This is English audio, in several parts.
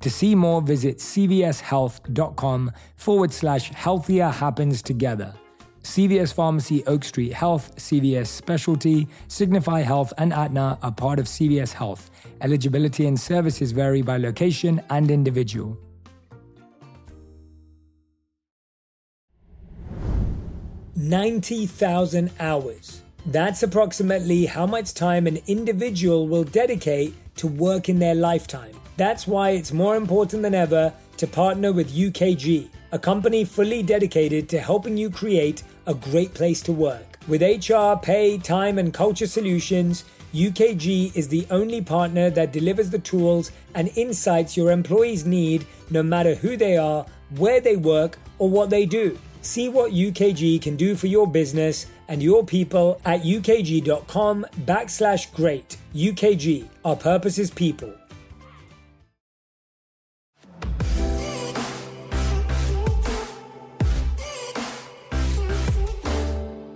To see more, visit cvshealth.com/healthierhappenstogether. CVS Pharmacy, Oak Street Health, CVS Specialty, Signify Health, and Aetna are part of CVS Health. Eligibility and services vary by location and individual. "90,000 hours. That's approximately how much time an individual will dedicate to work in their lifetime. That's why it's more important than ever to partner with UKG, a company fully dedicated to helping you create a great place to work. With HR, pay, time, and culture solutions, UKG is the only partner that delivers the tools and insights your employees need, no matter who they are, where they work, or what they do. See what UKG can do for your business and your people at ukg.com/great. UKG, our purpose is people.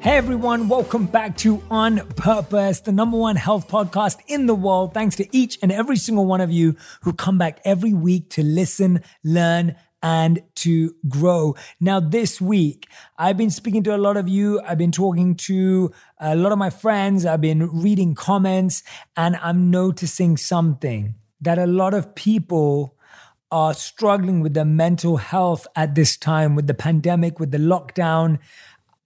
Hey everyone, welcome back to On Purpose, the number one health podcast in the world. Thanks to each and every single one of you who come back every week to listen, learn, and to grow. Now, this week, I've been speaking to a lot of you. I've been talking to a lot of my friends. I've been reading comments, and I'm noticing something, that a lot of people are struggling with their mental health at this time, with the pandemic, with the lockdown.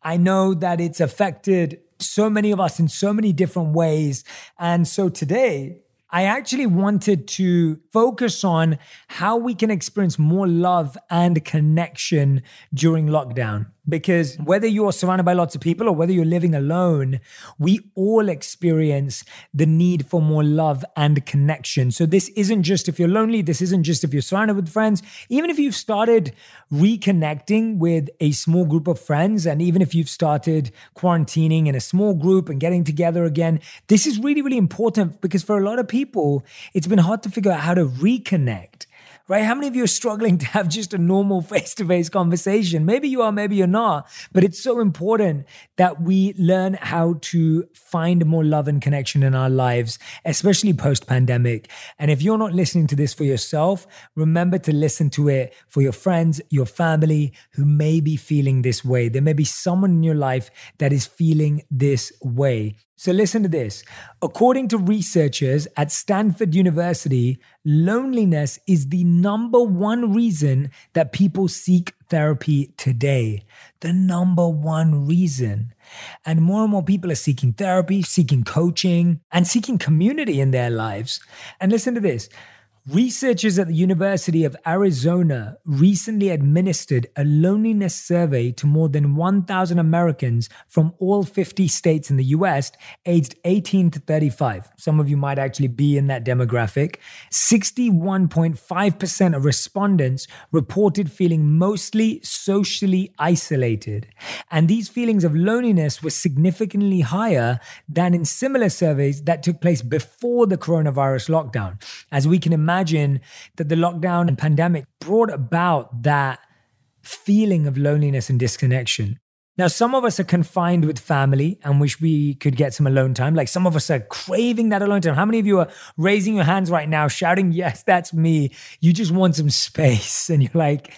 I know that it's affected so many of us in so many different ways. And so today, I actually wanted to focus on how we can experience more love and connection during lockdown. Because whether you're surrounded by lots of people or whether you're living alone, we all experience the need for more love and connection. So this isn't just if you're lonely. This isn't just if you're surrounded with friends. Even if you've started reconnecting with a small group of friends, and even if you've started quarantining in a small group and getting together again, this is really, really important, because for a lot of people, it's been hard to figure out how to reconnect. Right? How many of you are struggling to have just a normal face-to-face conversation? Maybe you are, maybe you're not, but it's so important that we learn how to find more love and connection in our lives, especially post-pandemic. And if you're not listening to this for yourself, remember to listen to it for your friends, your family, who may be feeling this way. There may be someone in your life that is feeling this way. So listen to this. According to researchers at Stanford University, loneliness is the number one reason that people seek therapy today. The number one reason. And more people are seeking therapy, seeking coaching, and seeking community in their lives. And listen to this. Researchers at the University of Arizona recently administered a loneliness survey to more than 1,000 Americans from all 50 states in the US, aged 18 to 35. Some of you might actually be in that demographic. 61.5% of respondents reported feeling mostly socially isolated. And these feelings of loneliness were significantly higher than in similar surveys that took place before the coronavirus lockdown. As we can imagine that the lockdown and pandemic brought about that feeling of loneliness and disconnection. Now, some of us are confined with family and wish we could get some alone time. Like some of us are craving that alone time. How many of you are raising your hands right now, shouting, yes, that's me. You just want some space. And you're like,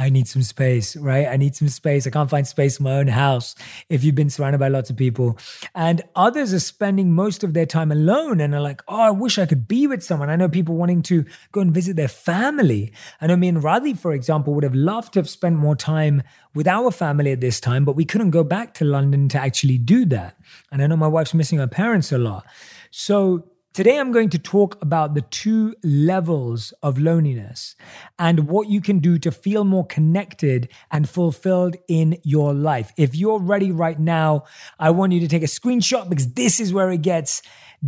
I need some space, right? I need some space. I can't find space in my own house if you've been surrounded by lots of people. And others are spending most of their time alone and are like, oh, I wish I could be with someone. I know people wanting to go and visit their family. I know me and Radhi, for example, would have loved to have spent more time with our family at this time, but we couldn't go back to London to actually do that. And I know my wife's missing her parents a lot. So today, I'm going to talk about the two levels of loneliness and what you can do to feel more connected and fulfilled in your life. If you're ready right now, I want you to take a screenshot because this is where it gets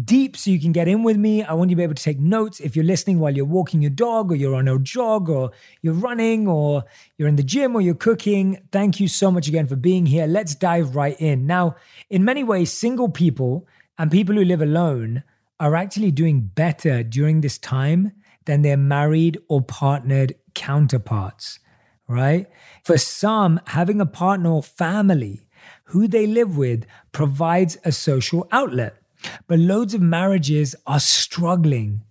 deep so you can get in with me. I want you to be able to take notes if you're listening while you're walking your dog or you're on a jog or you're running or you're in the gym or you're cooking. Thank you so much again for being here. Let's dive right in. Now, in many ways, single people and people who live alone are actually doing better during this time than their married or partnered counterparts, right? For some, having a partner or family who they live with provides a social outlet. But loads of marriages are struggling.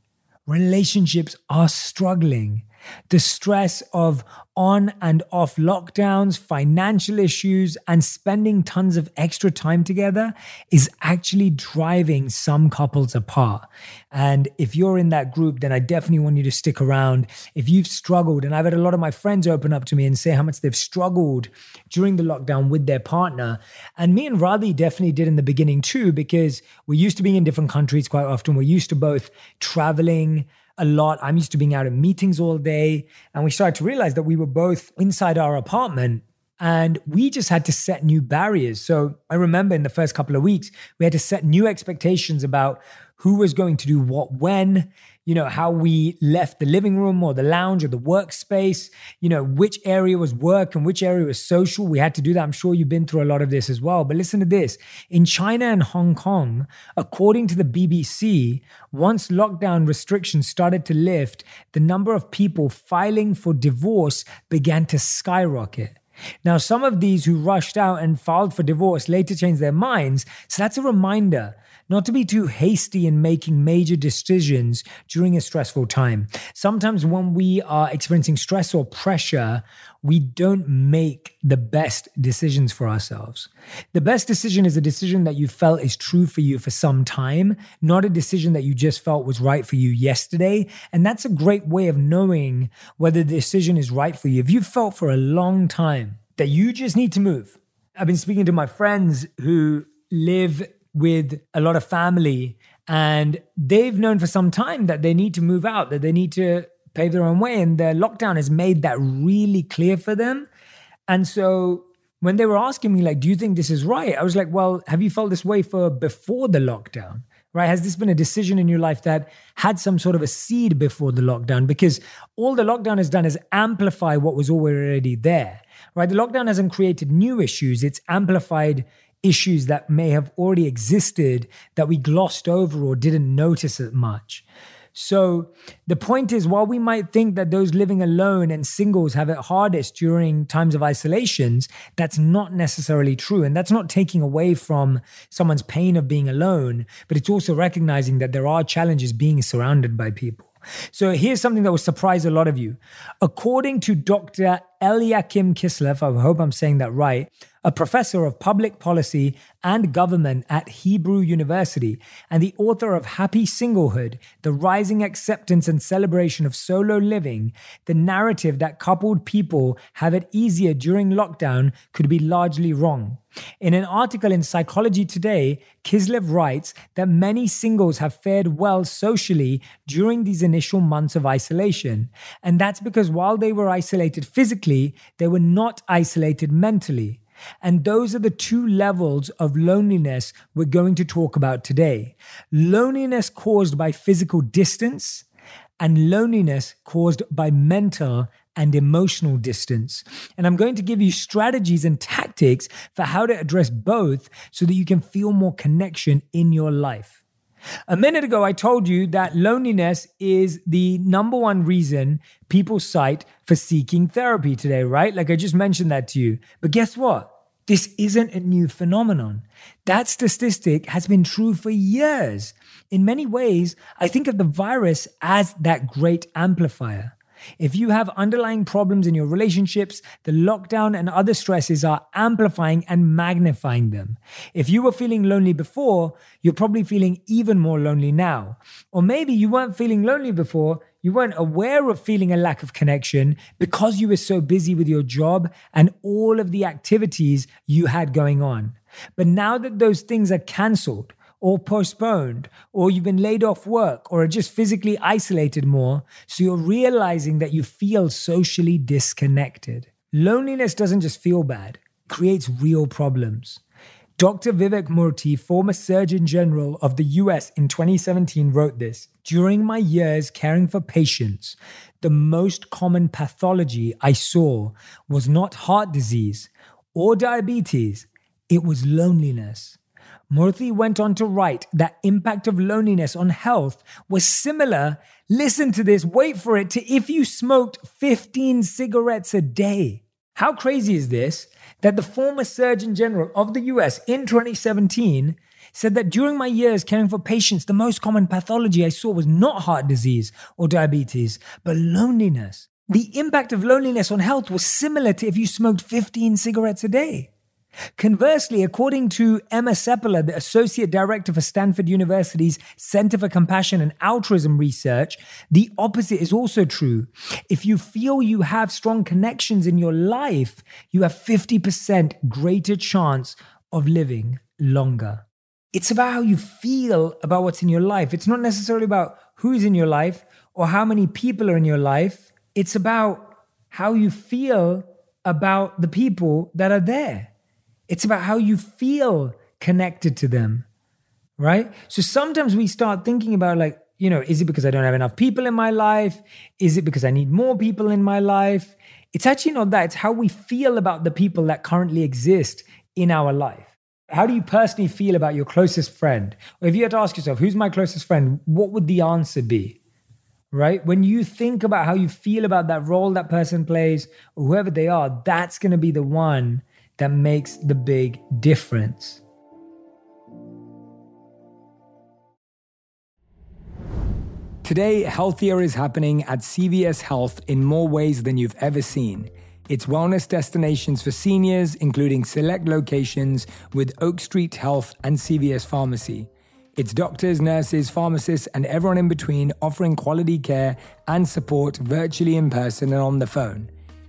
Relationships are struggling. The stress of on and off lockdowns, financial issues, and spending tons of extra time together is actually driving some couples apart. And if you're in that group, then I definitely want you to stick around. If you've struggled, and I've had a lot of my friends open up to me and say how much they've struggled during the lockdown with their partner. And me and Radhi definitely did in the beginning too, because we're used to being in different countries quite often. We're used to both traveling a lot. I'm used to being out at meetings all day. And we started to realize that we were both inside our apartment and we just had to set new barriers. So I remember in the first couple of weeks, we had to set new expectations about who was going to do what, when, you know, how we left the living room or the lounge or the workspace, you know, which area was work and which area was social. We had to do that. I'm sure you've been through a lot of this as well. But listen to this. In China and Hong Kong, according to the BBC, once lockdown restrictions started to lift, the number of people filing for divorce began to skyrocket. Now, some of these who rushed out and filed for divorce later changed their minds. So that's a reminder not to be too hasty in making major decisions during a stressful time. Sometimes when we are experiencing stress or pressure, we don't make the best decisions for ourselves. The best decision is a decision that you felt is true for you for some time, not a decision that you just felt was right for you yesterday. And that's a great way of knowing whether the decision is right for you. If you felt for a long time that you just need to move. I've been speaking to my friends who live with a lot of family, and they've known for some time that they need to move out, that they need to pave their own way. And the lockdown has made that really clear for them. And so when they were asking me, like, do you think this is right? I was like, well, have you felt this way for before the lockdown? Right? Has this been a decision in your life that had some sort of a seed before the lockdown? Because all the lockdown has done is amplify what was already there, right? The lockdown hasn't created new issues. It's amplified issues that may have already existed that we glossed over or didn't notice as much. So the point is, while we might think that those living alone and singles have it hardest during times of isolations, that's not necessarily true. And that's not taking away from someone's pain of being alone, but it's also recognizing that there are challenges being surrounded by people. So here's something that will surprise a lot of you. According to Dr. Eliakim Kislev, I hope I'm saying that right, a professor of public policy and government at Hebrew University and the author of Happy Singlehood, The Rising Acceptance and Celebration of Solo Living, the narrative that coupled people have it easier during lockdown could be largely wrong. In an article in Psychology Today, Kislev writes that many singles have fared well socially during these initial months of isolation. And that's because while they were isolated physically, they were not isolated mentally. And those are the two levels of loneliness we're going to talk about today. Loneliness caused by physical distance and loneliness caused by mental and emotional distance. And I'm going to give you strategies and tactics for how to address both so that you can feel more connection in your life. A minute ago, I told you that loneliness is the number one reason people cite for seeking therapy today, right? Like I just mentioned that to you. But guess what? This isn't a new phenomenon. That statistic has been true for years. In many ways, I think of the virus as that great amplifier. If you have underlying problems in your relationships, the lockdown and other stresses are amplifying and magnifying them. If you were feeling lonely before, you're probably feeling even more lonely now. Or maybe you weren't feeling lonely before, you weren't aware of feeling a lack of connection because you were so busy with your job and all of the activities you had going on. But now that those things are cancelled, or postponed, or you've been laid off work, or are just physically isolated more, so you're realizing that you feel socially disconnected. Loneliness doesn't just feel bad, it creates real problems. Dr. Vivek Murthy, former Surgeon General of the US in 2017, wrote this: "During my years caring for patients, the most common pathology I saw was not heart disease or diabetes, it was loneliness." Murthy went on to write that impact of loneliness on health was similar, listen to this, wait for it, to if you smoked 15 cigarettes a day. How crazy is this? That the former Surgeon General of the US in 2017 said that during my years caring for patients, the most common pathology I saw was not heart disease or diabetes, but loneliness. The impact of loneliness on health was similar to if you smoked 15 cigarettes a day. Conversely, according to Emma Seppala, the Associate Director for Stanford University's Center for Compassion and Altruism Research, the opposite is also true. If you feel you have strong connections in your life, you have 50% greater chance of living longer. It's about how you feel about what's in your life. It's not necessarily about who's in your life or how many people are in your life. It's about how you feel about the people that are there. It's about how you feel connected to them, right? So sometimes we start thinking about is it because I don't have enough people in my life? Is it because I need more people in my life? It's actually not that. It's how we feel about the people that currently exist in our life. How do you personally feel about your closest friend? Or if you had to ask yourself, who's my closest friend? What would the answer be, right? When you think about how you feel about that role that person plays or whoever they are, that's going to be the one that makes the big difference. Today, healthier is happening at CVS Health in more ways than you've ever seen. It's wellness destinations for seniors, including select locations with Oak Street Health and CVS Pharmacy. It's doctors, nurses, pharmacists, and everyone in between offering quality care and support virtually in person and on the phone.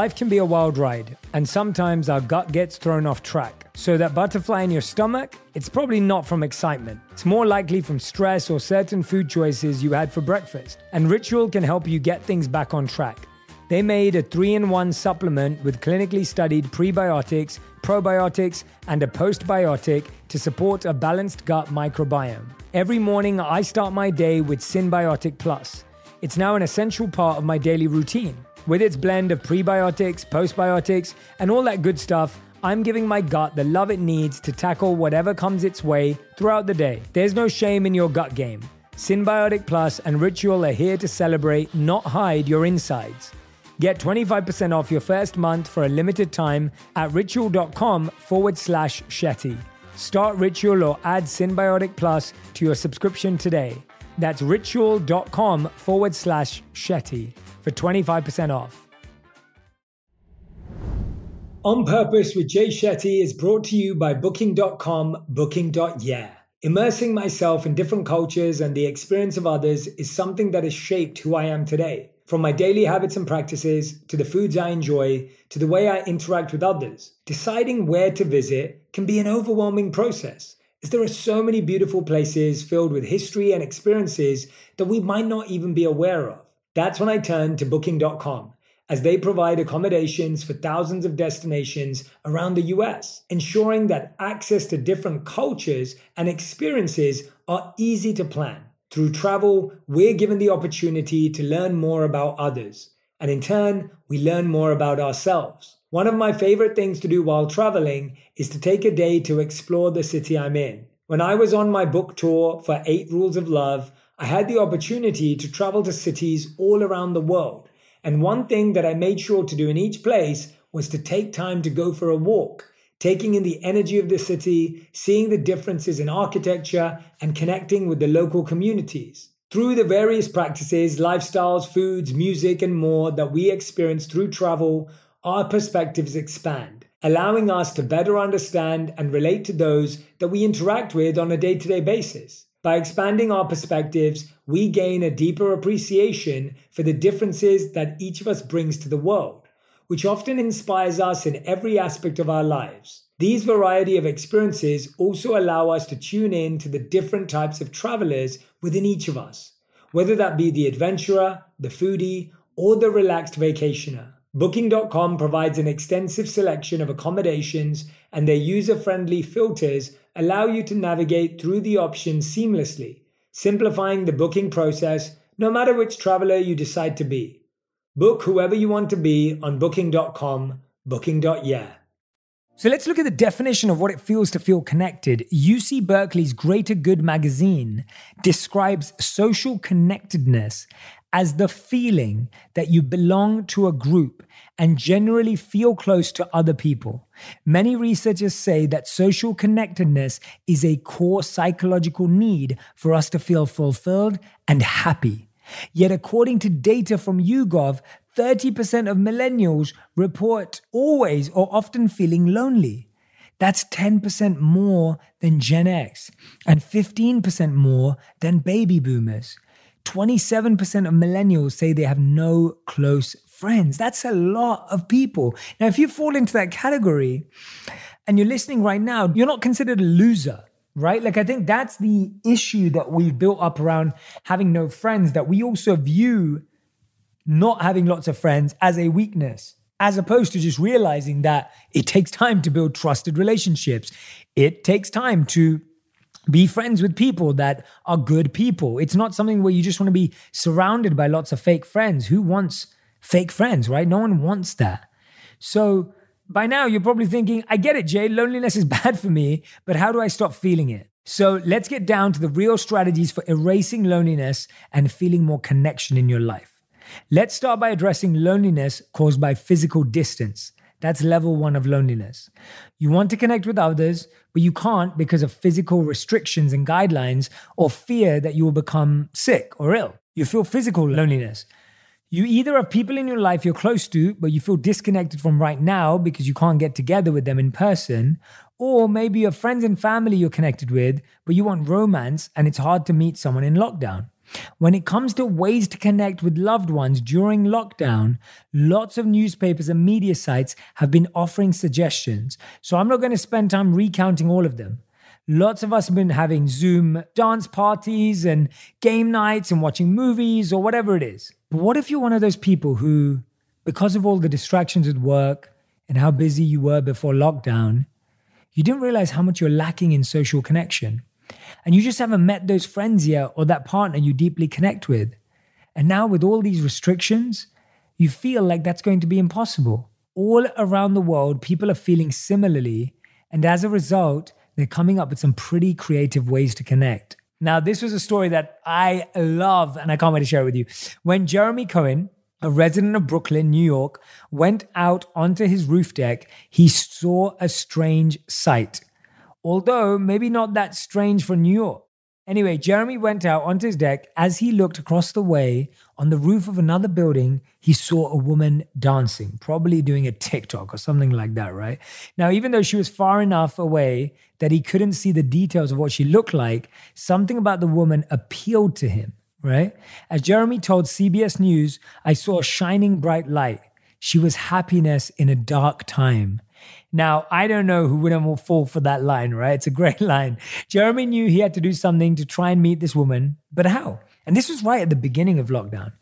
Life can be a wild ride, and sometimes our gut gets thrown off track. So that butterfly in your stomach, it's probably not from excitement. It's more likely from stress or certain food choices you had for breakfast. And Ritual can help you get things back on track. They made a 3-in-1 supplement with clinically studied prebiotics, probiotics, and a postbiotic to support a balanced gut microbiome. Every morning, I start my day with Symbiotic Plus. It's now an essential part of my daily routine. With its blend of prebiotics, postbiotics, and all that good stuff, I'm giving my gut the love it needs to tackle whatever comes its way throughout the day. There's no shame in your gut game. Symbiotic Plus and Ritual are here to celebrate, not hide, your insides. Get 25% off your first month for a limited time at ritual.com/Shetty. Start Ritual or add Symbiotic Plus to your subscription today. That's ritual.com/Shetty. for 25% off. On Purpose with Jay Shetty is brought to you by Booking.com, Booking.yeah. Immersing myself in different cultures and the experience of others is something that has shaped who I am today. From my daily habits and practices, to the foods I enjoy, to the way I interact with others, deciding where to visit can be an overwhelming process, as there are so many beautiful places filled with history and experiences that we might not even be aware of. That's when I turned to Booking.com, as they provide accommodations for thousands of destinations around the US, ensuring that access to different cultures and experiences are easy to plan. Through travel, we're given the opportunity to learn more about others, and in turn, we learn more about ourselves. One of my favorite things to do while traveling is to take a day to explore the city I'm in. When I was on my book tour for 8 Rules of Love, I had the opportunity to travel to cities all around the world. And one thing that I made sure to do in each place was to take time to go for a walk, taking in the energy of the city, seeing the differences in architecture, and connecting with the local communities. Through the various practices, lifestyles, foods, music, and more that we experience through travel, our perspectives expand, allowing us to better understand and relate to those that we interact with on a day-to-day basis. By expanding our perspectives, we gain a deeper appreciation for the differences that each of us brings to the world, which often inspires us in every aspect of our lives. These variety of experiences also allow us to tune in to the different types of travelers within each of us, whether that be the adventurer, the foodie, or the relaxed vacationer. Booking.com provides an extensive selection of accommodations, and their user-friendly filters allow you to navigate through the options seamlessly, simplifying the booking process no matter which traveler you decide to be. Book whoever you want to be on Booking.com, Booking.yeah. So let's look at the definition of what it feels to feel connected. UC Berkeley's Greater Good Magazine describes social connectedness as the feeling that you belong to a group and generally feel close to other people. Many researchers say that social connectedness is a core psychological need for us to feel fulfilled and happy. Yet, according to data from YouGov, 30% of millennials report always or often feeling lonely. That's 10% more than Gen X and 15% more than baby boomers. 27% of millennials say they have no close friends. That's a lot of people. Now, if you fall into that category and you're listening right now, you're not considered a loser, right? Like, I think that's the issue that we've built up around having no friends, that we also view not having lots of friends as a weakness, as opposed to just realizing that it takes time to build trusted relationships. It takes time to be friends with people that are good people. It's not something where you just want to be surrounded by lots of fake friends. Who wants fake friends, right? No one wants that. So by now you're probably thinking, I get it, Jay, loneliness is bad for me, but how do I stop feeling it? So let's get down to the real strategies for erasing loneliness and feeling more connection in your life. Let's start by addressing loneliness caused by physical distance. That's level one of loneliness. You want to connect with others, but you can't because of physical restrictions and guidelines or fear that you will become sick or ill. You feel physical loneliness. You either have people in your life you're close to, but you feel disconnected from right now because you can't get together with them in person, or maybe your friends and family you're connected with, but you want romance and it's hard to meet someone in lockdown. When it comes to ways to connect with loved ones during lockdown, lots of newspapers and media sites have been offering suggestions. So I'm not going to spend time recounting all of them. Lots of us have been having Zoom dance parties and game nights and watching movies or whatever it is. But what if you're one of those people who, because of all the distractions at work and how busy you were before lockdown, you didn't realize how much you're lacking in social connection? And you just haven't met those friends yet or that partner you deeply connect with. And now with all these restrictions, you feel like that's going to be impossible. All around the world, people are feeling similarly. And as a result, they're coming up with some pretty creative ways to connect. Now, this was a story that I love and I can't wait to share it with you. When Jeremy Cohen, a resident of Brooklyn, New York, went out onto his roof deck, he saw a strange sight. Although maybe not that strange for New York. Anyway, Jeremy went out onto his deck. As he looked across the way on the roof of another building, he saw a woman dancing, probably doing a TikTok or something like that, right? Now, even though she was far enough away that he couldn't see the details of what she looked like, something about the woman appealed to him, right? As Jeremy told CBS News, I saw a shining bright light. She was happiness in a dark time. Now, I don't know who wouldn't fall for that line, right? It's a great line. Jeremy knew he had to do something to try and meet this woman, but how? And this was right at the beginning of lockdown.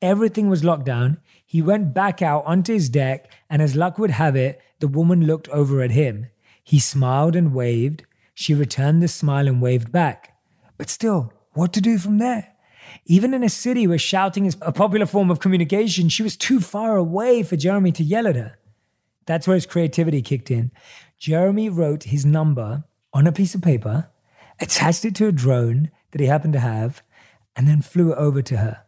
Everything was locked down. He went back out onto his deck, and as luck would have it, the woman looked over at him. He smiled and waved. She returned the smile and waved back. But still, what to do from there? Even in a city where shouting is a popular form of communication, she was too far away for Jeremy to yell at her. That's where his creativity kicked in. Jeremy wrote his number on a piece of paper, attached it to a drone that he happened to have, and then flew it over to her.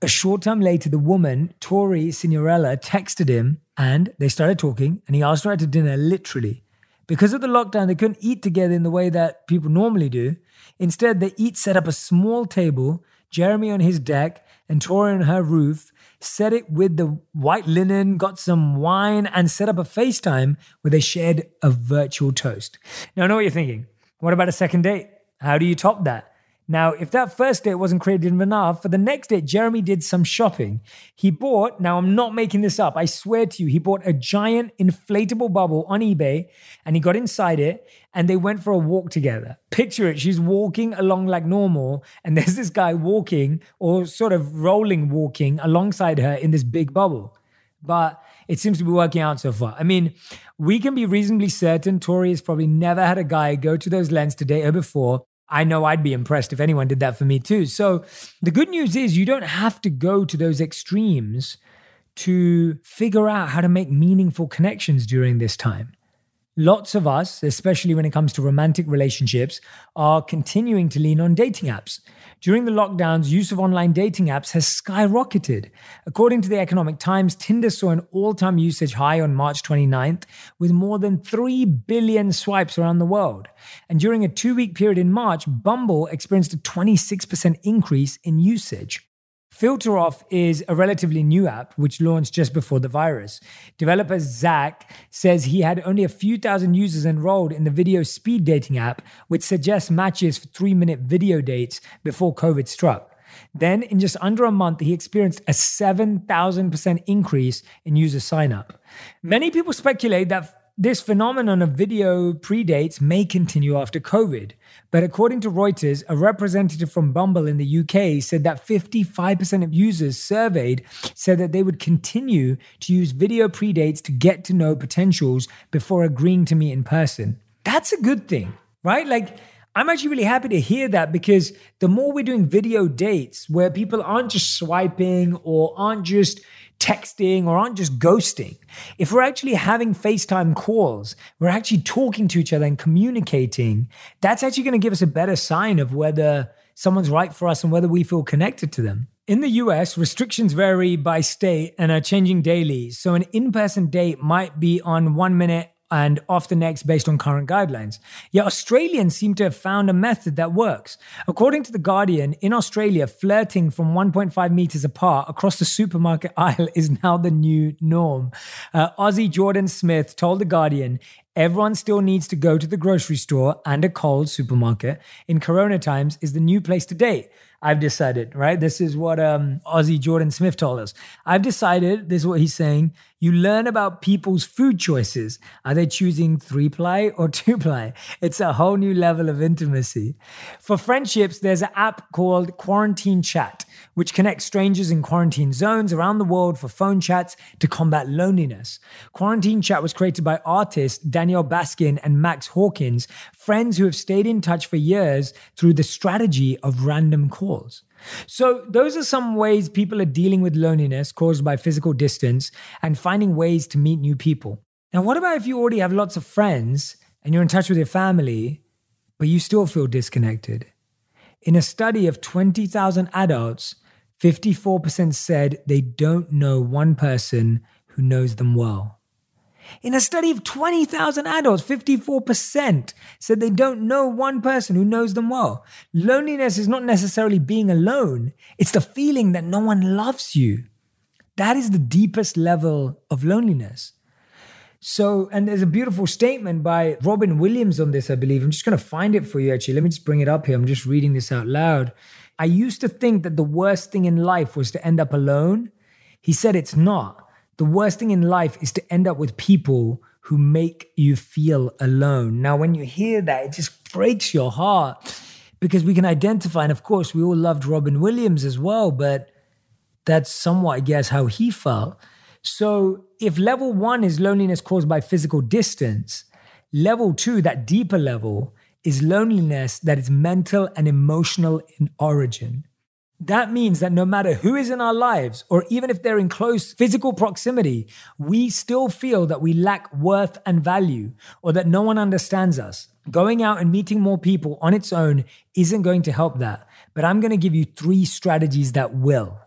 A short time later, the woman, Tori Signorella, texted him, and they started talking, and he asked her out to dinner, literally. Because of the lockdown, they couldn't eat together in the way that people normally do. Instead, they each set up a small table, Jeremy on his deck and Tori on her roof, set it with the white linen, got some wine, and set up a FaceTime where they shared a virtual toast. Now, I know what you're thinking. What about a second date? How do you top that? Now, if that first date wasn't creative enough, for the next date, Jeremy did some shopping. He bought, now I'm not making this up, I swear to you, he bought a giant inflatable bubble on eBay, and he got inside it, and they went for a walk together. Picture it, she's walking along like normal, and there's this guy walking, or sort of walking alongside her in this big bubble. But it seems to be working out so far. I mean, we can be reasonably certain Tori has probably never had a guy go to those lengths to date her before. I know I'd be impressed if anyone did that for me too. So the good news is you don't have to go to those extremes to figure out how to make meaningful connections during this time. Lots of us, especially when it comes to romantic relationships, are continuing to lean on dating apps. During the lockdowns, use of online dating apps has skyrocketed. According to the Economic Times, Tinder saw an all-time usage high on March 29th with more than 3 billion swipes around the world. And during a 2-week period in March, Bumble experienced a 26% increase in usage. FilterOff is a relatively new app which launched just before the virus. Developer Zach says he had only a few thousand users enrolled in the video speed dating app, which suggests matches for 3-minute video dates before COVID struck. Then, in just under a month, he experienced a 7,000% increase in user sign-up. Many people speculate that this phenomenon of video predates may continue after COVID, but according to Reuters, a representative from Bumble in the UK said that 55% of users surveyed said that they would continue to use video predates to get to know potentials before agreeing to meet in person. That's a good thing, right? Like, I'm actually really happy to hear that, because the more we're doing video dates where people aren't just swiping or aren't just texting or aren't just ghosting. If we're actually having FaceTime calls, we're actually talking to each other and communicating, that's actually going to give us a better sign of whether someone's right for us and whether we feel connected to them. In the US, restrictions vary by state and are changing daily. So an in-person date might be on 1 minute and off the next based on current guidelines. Yet Australians seem to have found a method that works. According to The Guardian, in Australia, flirting from 1.5 meters apart across the supermarket aisle is now the new norm. Aussie Jordan Smith told The Guardian, "Everyone still needs to go to the grocery store, and a Coles supermarket in Corona times is the new place to date. I've decided," right? This is what Aussie Jordan Smith told us. "I've decided," this is what he's saying, "you learn about people's food choices. Are they choosing 3-ply or 2-ply? It's a whole new level of intimacy." For friendships, there's an app called Quarantine Chat, which connects strangers in quarantine zones around the world for phone chats to combat loneliness. Quarantine Chat was created by artists Danielle Baskin and Max Hawkins, friends who have stayed in touch for years through the strategy of random calls. So those are some ways people are dealing with loneliness caused by physical distance and finding ways to meet new people. Now, what about if you already have lots of friends and you're in touch with your family, but you still feel disconnected? In a study of 20,000 adults, 54% said they don't know one person who knows them well. In a study of 20,000 adults, 54% said they don't know one person who knows them well. Loneliness is not necessarily being alone. It's the feeling that no one loves you. That is the deepest level of loneliness. So, and there's a beautiful statement by Robin Williams on this, I believe. I'm just going to find it for you, actually. Let me just bring it up here. I'm just reading this out loud. "I used to think that the worst thing in life was to end up alone." He said it's not. The worst thing in life is to end up with people who make you feel alone. Now, when you hear that, it just breaks your heart because we can identify. And of course, we all loved Robin Williams as well, but that's somewhat, I guess, how he felt. So if level one is loneliness caused by physical distance, level two, that deeper level, is loneliness that is mental and emotional in origin. That means that no matter who is in our lives, or even if they're in close physical proximity, we still feel that we lack worth and value, or that no one understands us. Going out and meeting more people on its own isn't going to help that. But I'm going to give you three strategies that will.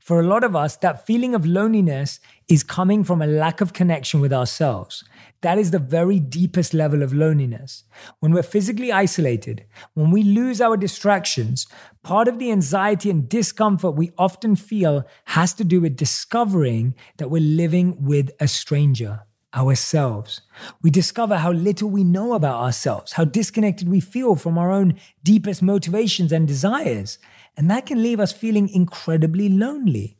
For a lot of us, that feeling of loneliness is coming from a lack of connection with ourselves. That is the very deepest level of loneliness. When we're physically isolated, when we lose our distractions, part of the anxiety and discomfort we often feel has to do with discovering that we're living with a stranger, ourselves. We discover how little we know about ourselves, how disconnected we feel from our own deepest motivations and desires. And that can leave us feeling incredibly lonely.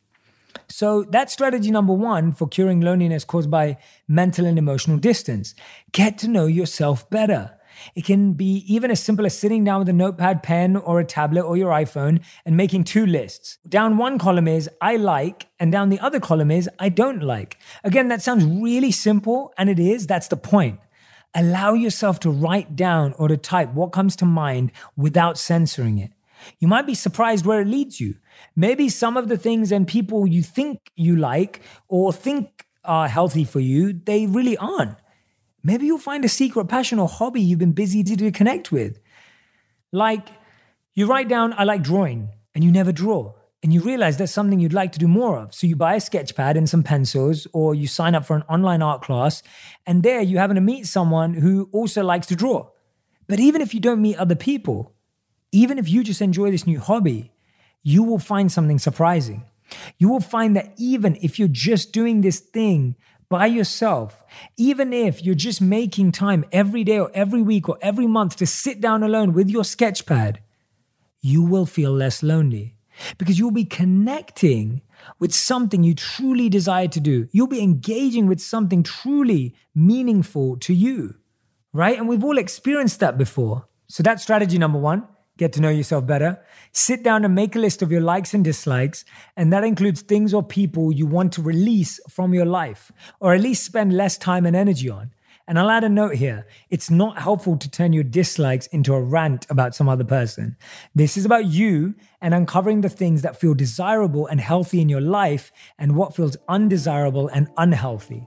So that's strategy number one for curing loneliness caused by mental and emotional distance. Get to know yourself better. It can be even as simple as sitting down with a notepad, pen, or a tablet, or your iPhone and making two lists. Down one column is I like, and down the other column is I don't like. Again, that sounds really simple, and it is. That's the point. Allow yourself to write down or to type what comes to mind without censoring it. You might be surprised where it leads you. Maybe some of the things and people you think you like or think are healthy for you, they really aren't. Maybe you'll find a secret passion or hobby you've been busy to connect with. Like you write down, I like drawing, and you never draw. And you realize that's something you'd like to do more of. So you buy a sketch pad and some pencils, or you sign up for an online art class. And there you happen to meet someone who also likes to draw. But even if you don't meet other people, even if you just enjoy this new hobby, you will find something surprising. You will find that even if you're just doing this thing by yourself, even if you're just making time every day or every week or every month to sit down alone with your sketch pad, you will feel less lonely because you'll be connecting with something you truly desire to do. You'll be engaging with something truly meaningful to you, right? And we've all experienced that before. So that's strategy number one. Get to know yourself better. Sit down and make a list of your likes and dislikes. And that includes things or people you want to release from your life, or at least spend less time and energy on. And I'll add a note here. It's not helpful to turn your dislikes into a rant about some other person. This is about you and uncovering the things that feel desirable and healthy in your life and what feels undesirable and unhealthy.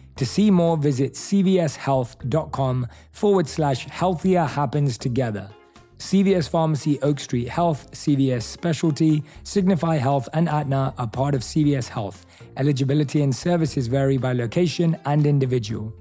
To see more, visit cvshealth.com/healthierhappenstogether. CVS Pharmacy, Oak Street Health, CVS Specialty, Signify Health, and Aetna are part of CVS Health. Eligibility and services vary by location and individual.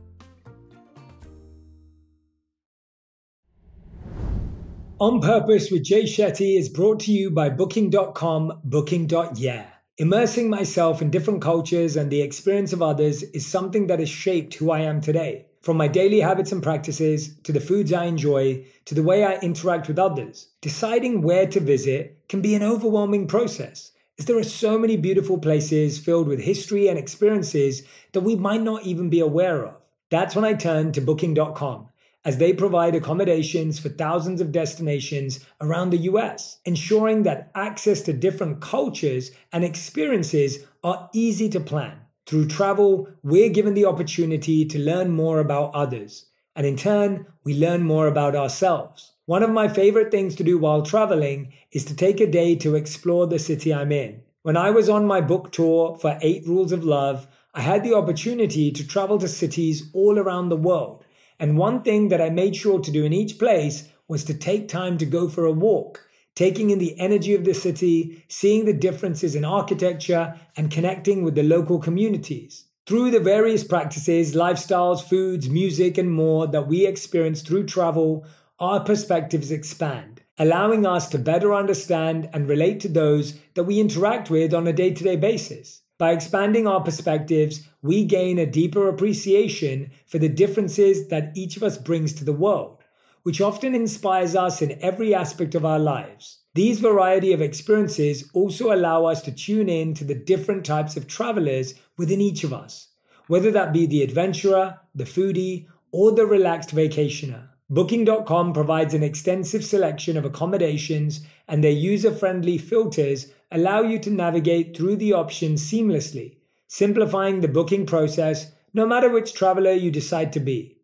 On Purpose with Jay Shetty is brought to you by Booking.com, Booking.yeah. Immersing myself in different cultures and the experience of others is something that has shaped who I am today. From my daily habits and practices, to the foods I enjoy, to the way I interact with others, deciding where to visit can be an overwhelming process, as there are so many beautiful places filled with history and experiences that we might not even be aware of. That's when I turned to Booking.com, as they provide accommodations for thousands of destinations around the US, ensuring that access to different cultures and experiences are easy to plan. Through travel, we're given the opportunity to learn more about others, and in turn, we learn more about ourselves. One of my favorite things to do while traveling is to take a day to explore the city I'm in. When I was on my book tour for 8 Rules of Love, I had the opportunity to travel to cities all around the world. And one thing that I made sure to do in each place was to take time to go for a walk, taking in the energy of the city, seeing the differences in architecture, and connecting with the local communities. Through the various practices, lifestyles, foods, music, and more that we experience through travel, our perspectives expand, allowing us to better understand and relate to those that we interact with on a day-to-day basis. By expanding our perspectives, we gain a deeper appreciation for the differences that each of us brings to the world, which often inspires us in every aspect of our lives. These variety of experiences also allow us to tune in to the different types of travelers within each of us, whether that be the adventurer, the foodie, or the relaxed vacationer. Booking.com provides an extensive selection of accommodations, and their user-friendly filters allow you to navigate through the options seamlessly, simplifying the booking process no matter which traveler you decide to be.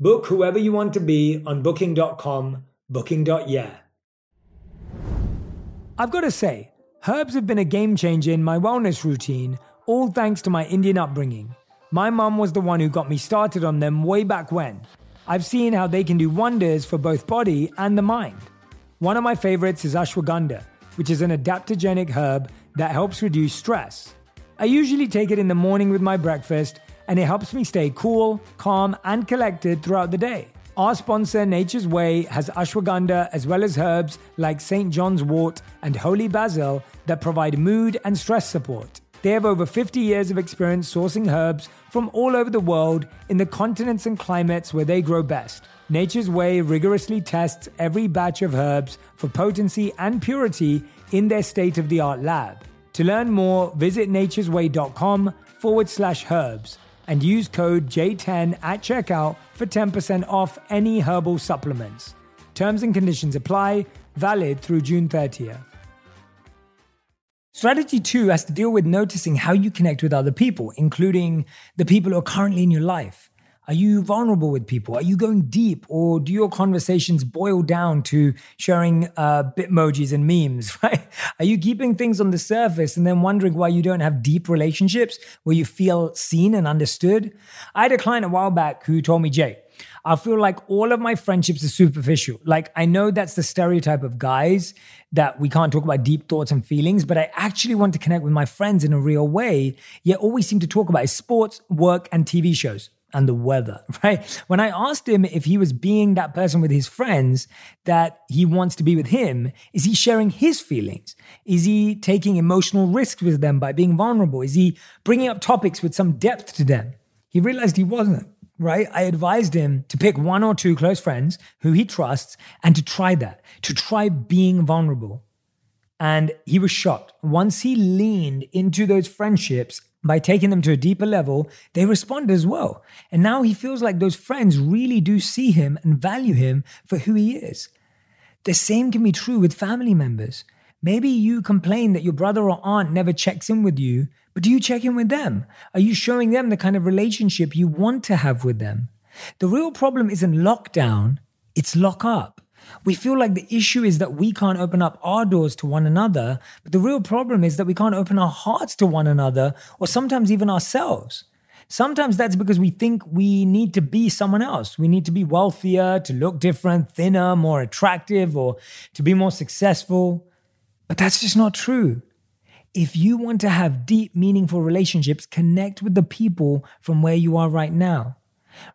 Book whoever you want to be on Booking.com, Booking.yeah. I've got to say, herbs have been a game changer in my wellness routine, all thanks to my Indian upbringing. My mum was the one who got me started on them way back when. I've seen how they can do wonders for both body and the mind. One of my favorites is ashwagandha, which is an adaptogenic herb that helps reduce stress. I usually take it in the morning with my breakfast, and it helps me stay cool, calm, and collected throughout the day. Our sponsor, Nature's Way, has ashwagandha as well as herbs like St. John's wort and holy basil that provide mood and stress support. They have over 50 years of experience sourcing herbs from all over the world in the continents and climates where they grow best. Nature's Way rigorously tests every batch of herbs for potency and purity in their state-of-the-art lab. To learn more, visit naturesway.com/herbs. and use code J10 at checkout for 10% off any herbal supplements. Terms and conditions apply, valid through June 30th. Strategy 2 has to deal with noticing how you connect with other people, including the people who are currently in your life. Are you vulnerable with people? Are you going deep? Or do your conversations boil down to sharing bitmojis and memes, right? Are you keeping things on the surface and then wondering why you don't have deep relationships where you feel seen and understood? I had a client a while back who told me, Jay, I feel like all of my friendships are superficial. Like, I know that's the stereotype of guys, that we can't talk about deep thoughts and feelings, but I actually want to connect with my friends in a real way, yet all we seem to talk about is sports, work, and TV shows. And the weather, right? When I asked him if he was being that person with his friends that he wants to be with him, is he sharing his feelings? Is he taking emotional risks with them by being vulnerable? Is he bringing up topics with some depth to them? He realized he wasn't, right? I advised him to pick one or two close friends who he trusts and to try that, to try being vulnerable. And he was shocked. Once he leaned into those friendships, by taking them to a deeper level, they respond as well. And now he feels like those friends really do see him and value him for who he is. The same can be true with family members. Maybe you complain that your brother or aunt never checks in with you, but do you check in with them? Are you showing them the kind of relationship you want to have with them? The real problem isn't lockdown, it's lock up. We feel like the issue is that we can't open up our doors to one another, but the real problem is that we can't open our hearts to one another, or sometimes even ourselves. Sometimes that's because we think we need to be someone else. We need to be wealthier, to look different, thinner, more attractive, or to be more successful. But that's just not true. If you want to have deep, meaningful relationships, connect with the people from where you are right now.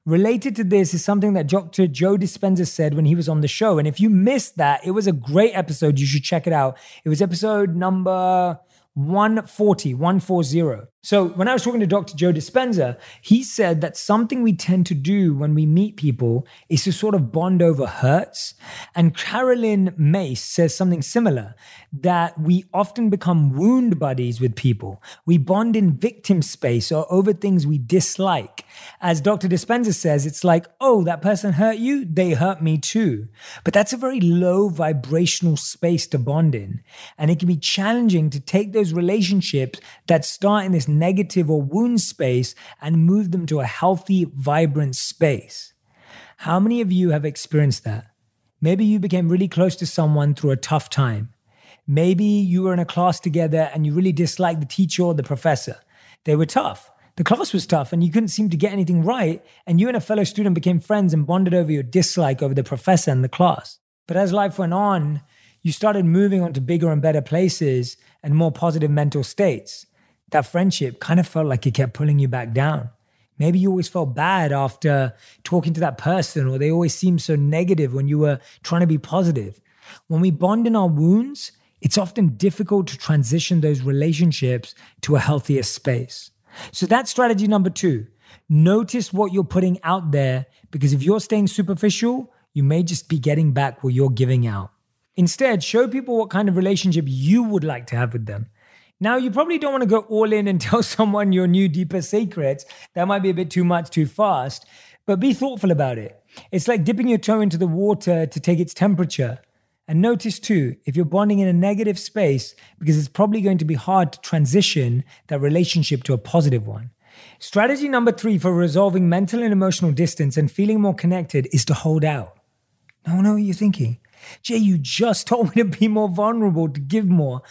Related to this is something that Dr. Joe Dispenza said when he was on the show. And if you missed that, it was a great episode. You should check it out. It was episode number 140. So when I was talking to Dr. Joe Dispenza, he said that something we tend to do when we meet people is to sort of bond over hurts. And Carolyn Mace says something similar, that we often become wound buddies with people. We bond in victim space or over things we dislike. As Dr. Dispenza says, it's like, oh, that person hurt you, they hurt me too. But that's a very low vibrational space to bond in. And it can be challenging to take those relationships that start in this negative or wound space and move them to a healthy, vibrant space. How many of you have experienced that? Maybe you became really close to someone through a tough time. Maybe you were in a class together and you really disliked the teacher or the professor. They were tough. The class was tough and you couldn't seem to get anything right, and you and a fellow student became friends and bonded over your dislike over the professor and the class. But as life went on, you started moving on to bigger and better places and more positive mental states. That friendship kind of felt like it kept pulling you back down. Maybe you always felt bad after talking to that person, or they always seemed so negative when you were trying to be positive. When we bond in our wounds, it's often difficult to transition those relationships to a healthier space. So that's strategy number 2. Notice what you're putting out there, because if you're staying superficial, you may just be getting back what you're giving out. Instead, show people what kind of relationship you would like to have with them. Now, you probably don't want to go all in and tell someone your new, deeper secrets. That might be a bit too much, too fast, but be thoughtful about it. It's like dipping your toe into the water to take its temperature. And notice too, if you're bonding in a negative space, because it's probably going to be hard to transition that relationship to a positive one. Strategy number 3 for resolving mental and emotional distance and feeling more connected is to hold out. Now, I know what you're thinking. Jay, you just told me to be more vulnerable, to give more.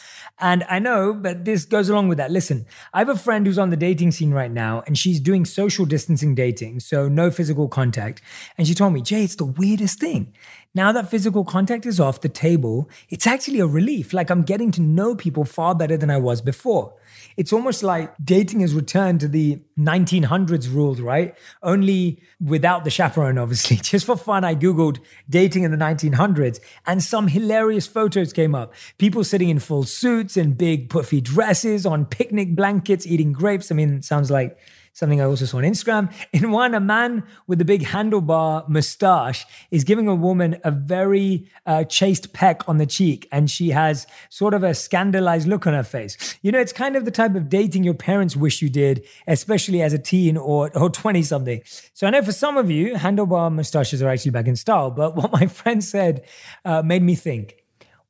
And I know, but this goes along with that. Listen, I have a friend who's on the dating scene right now, and she's doing social distancing dating, so no physical contact. And she told me, Jay, it's the weirdest thing. Now that physical contact is off the table, it's actually a relief. Like, I'm getting to know people far better than I was before. It's almost like dating has returned to the 1900s rules, right? Only without the chaperone, obviously. Just for fun, I Googled dating in the 1900s, and some hilarious photos came up. People sitting in full suits and big puffy dresses on picnic blankets, eating grapes. I mean, it sounds like something I also saw on Instagram. In one, a man with a big handlebar mustache is giving a woman a very chaste peck on the cheek, and she has sort of a scandalized look on her face. You know, it's kind of the type of dating your parents wish you did, especially as a teen or 20-something. So I know for some of you, handlebar mustaches are actually back in style, but what my friend said made me think,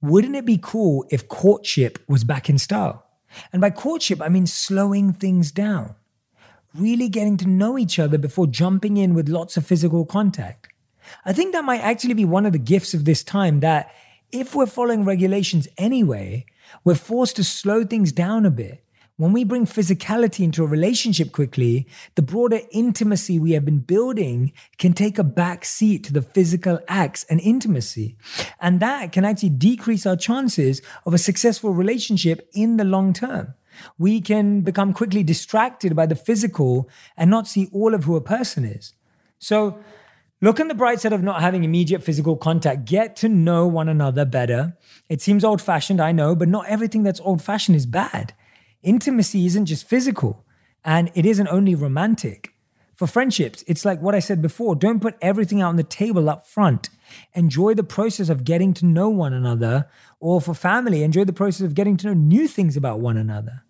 wouldn't it be cool if courtship was back in style? And by courtship, I mean slowing things down. Really getting to know each other before jumping in with lots of physical contact. I think that might actually be one of the gifts of this time, that if we're following regulations anyway, we're forced to slow things down a bit. When we bring physicality into a relationship quickly, the broader intimacy we have been building can take a back seat to the physical acts and intimacy. And that can actually decrease our chances of a successful relationship in the long term. We can become quickly distracted by the physical and not see all of who a person is. So look on the bright side of not having immediate physical contact. Get to know one another better. It seems old-fashioned, I know, but not everything that's old-fashioned is bad. Intimacy isn't just physical, and it isn't only romantic. For friendships, it's like what I said before. Don't put everything out on the table up front. Enjoy the process of getting to know one another. Or for family, enjoy the process of getting to know new things about one another.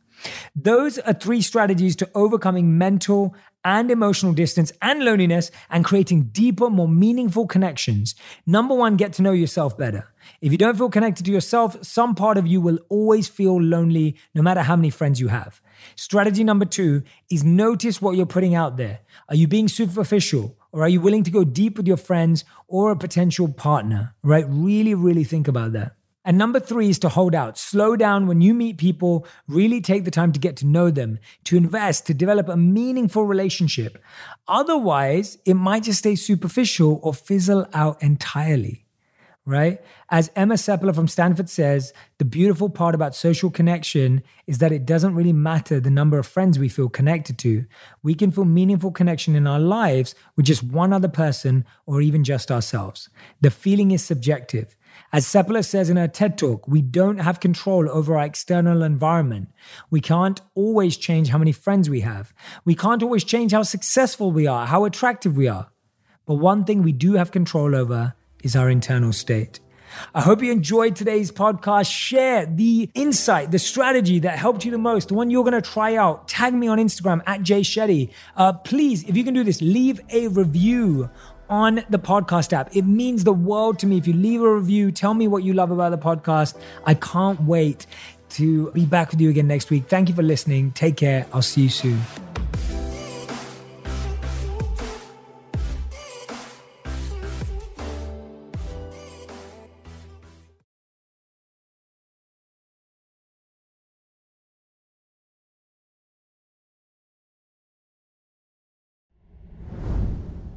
Those are 3 strategies to overcoming mental and emotional distance and loneliness and creating deeper, more meaningful connections. Number 1, get to know yourself better. If you don't feel connected to yourself, some part of you will always feel lonely, no matter how many friends you have. Strategy number 2 is notice what you're putting out there. Are you being superficial? Or are you willing to go deep with your friends or a potential partner, right? Really, really think about that. And number 3 is to hold out. Slow down when you meet people. Really take the time to get to know them, to invest, to develop a meaningful relationship. Otherwise, it might just stay superficial or fizzle out entirely, right? As Emma Seppala from Stanford says, the beautiful part about social connection is that it doesn't really matter the number of friends we feel connected to. We can feel meaningful connection in our lives with just one other person or even just ourselves. The feeling is subjective. As Seppala says in her TED Talk, we don't have control over our external environment. We can't always change how many friends we have. We can't always change how successful we are, how attractive we are. But one thing we do have control over is our internal state. I hope you enjoyed today's podcast. Share the insight, the strategy that helped you the most, the one you're going to try out. Tag me on Instagram at Jay Shetty. Please, if you can do this, leave a review on the podcast app. It means the world to me. If you leave a review, tell me what you love about the podcast. I can't wait to be back with you again next week. Thank you for listening. Take care. I'll see you soon.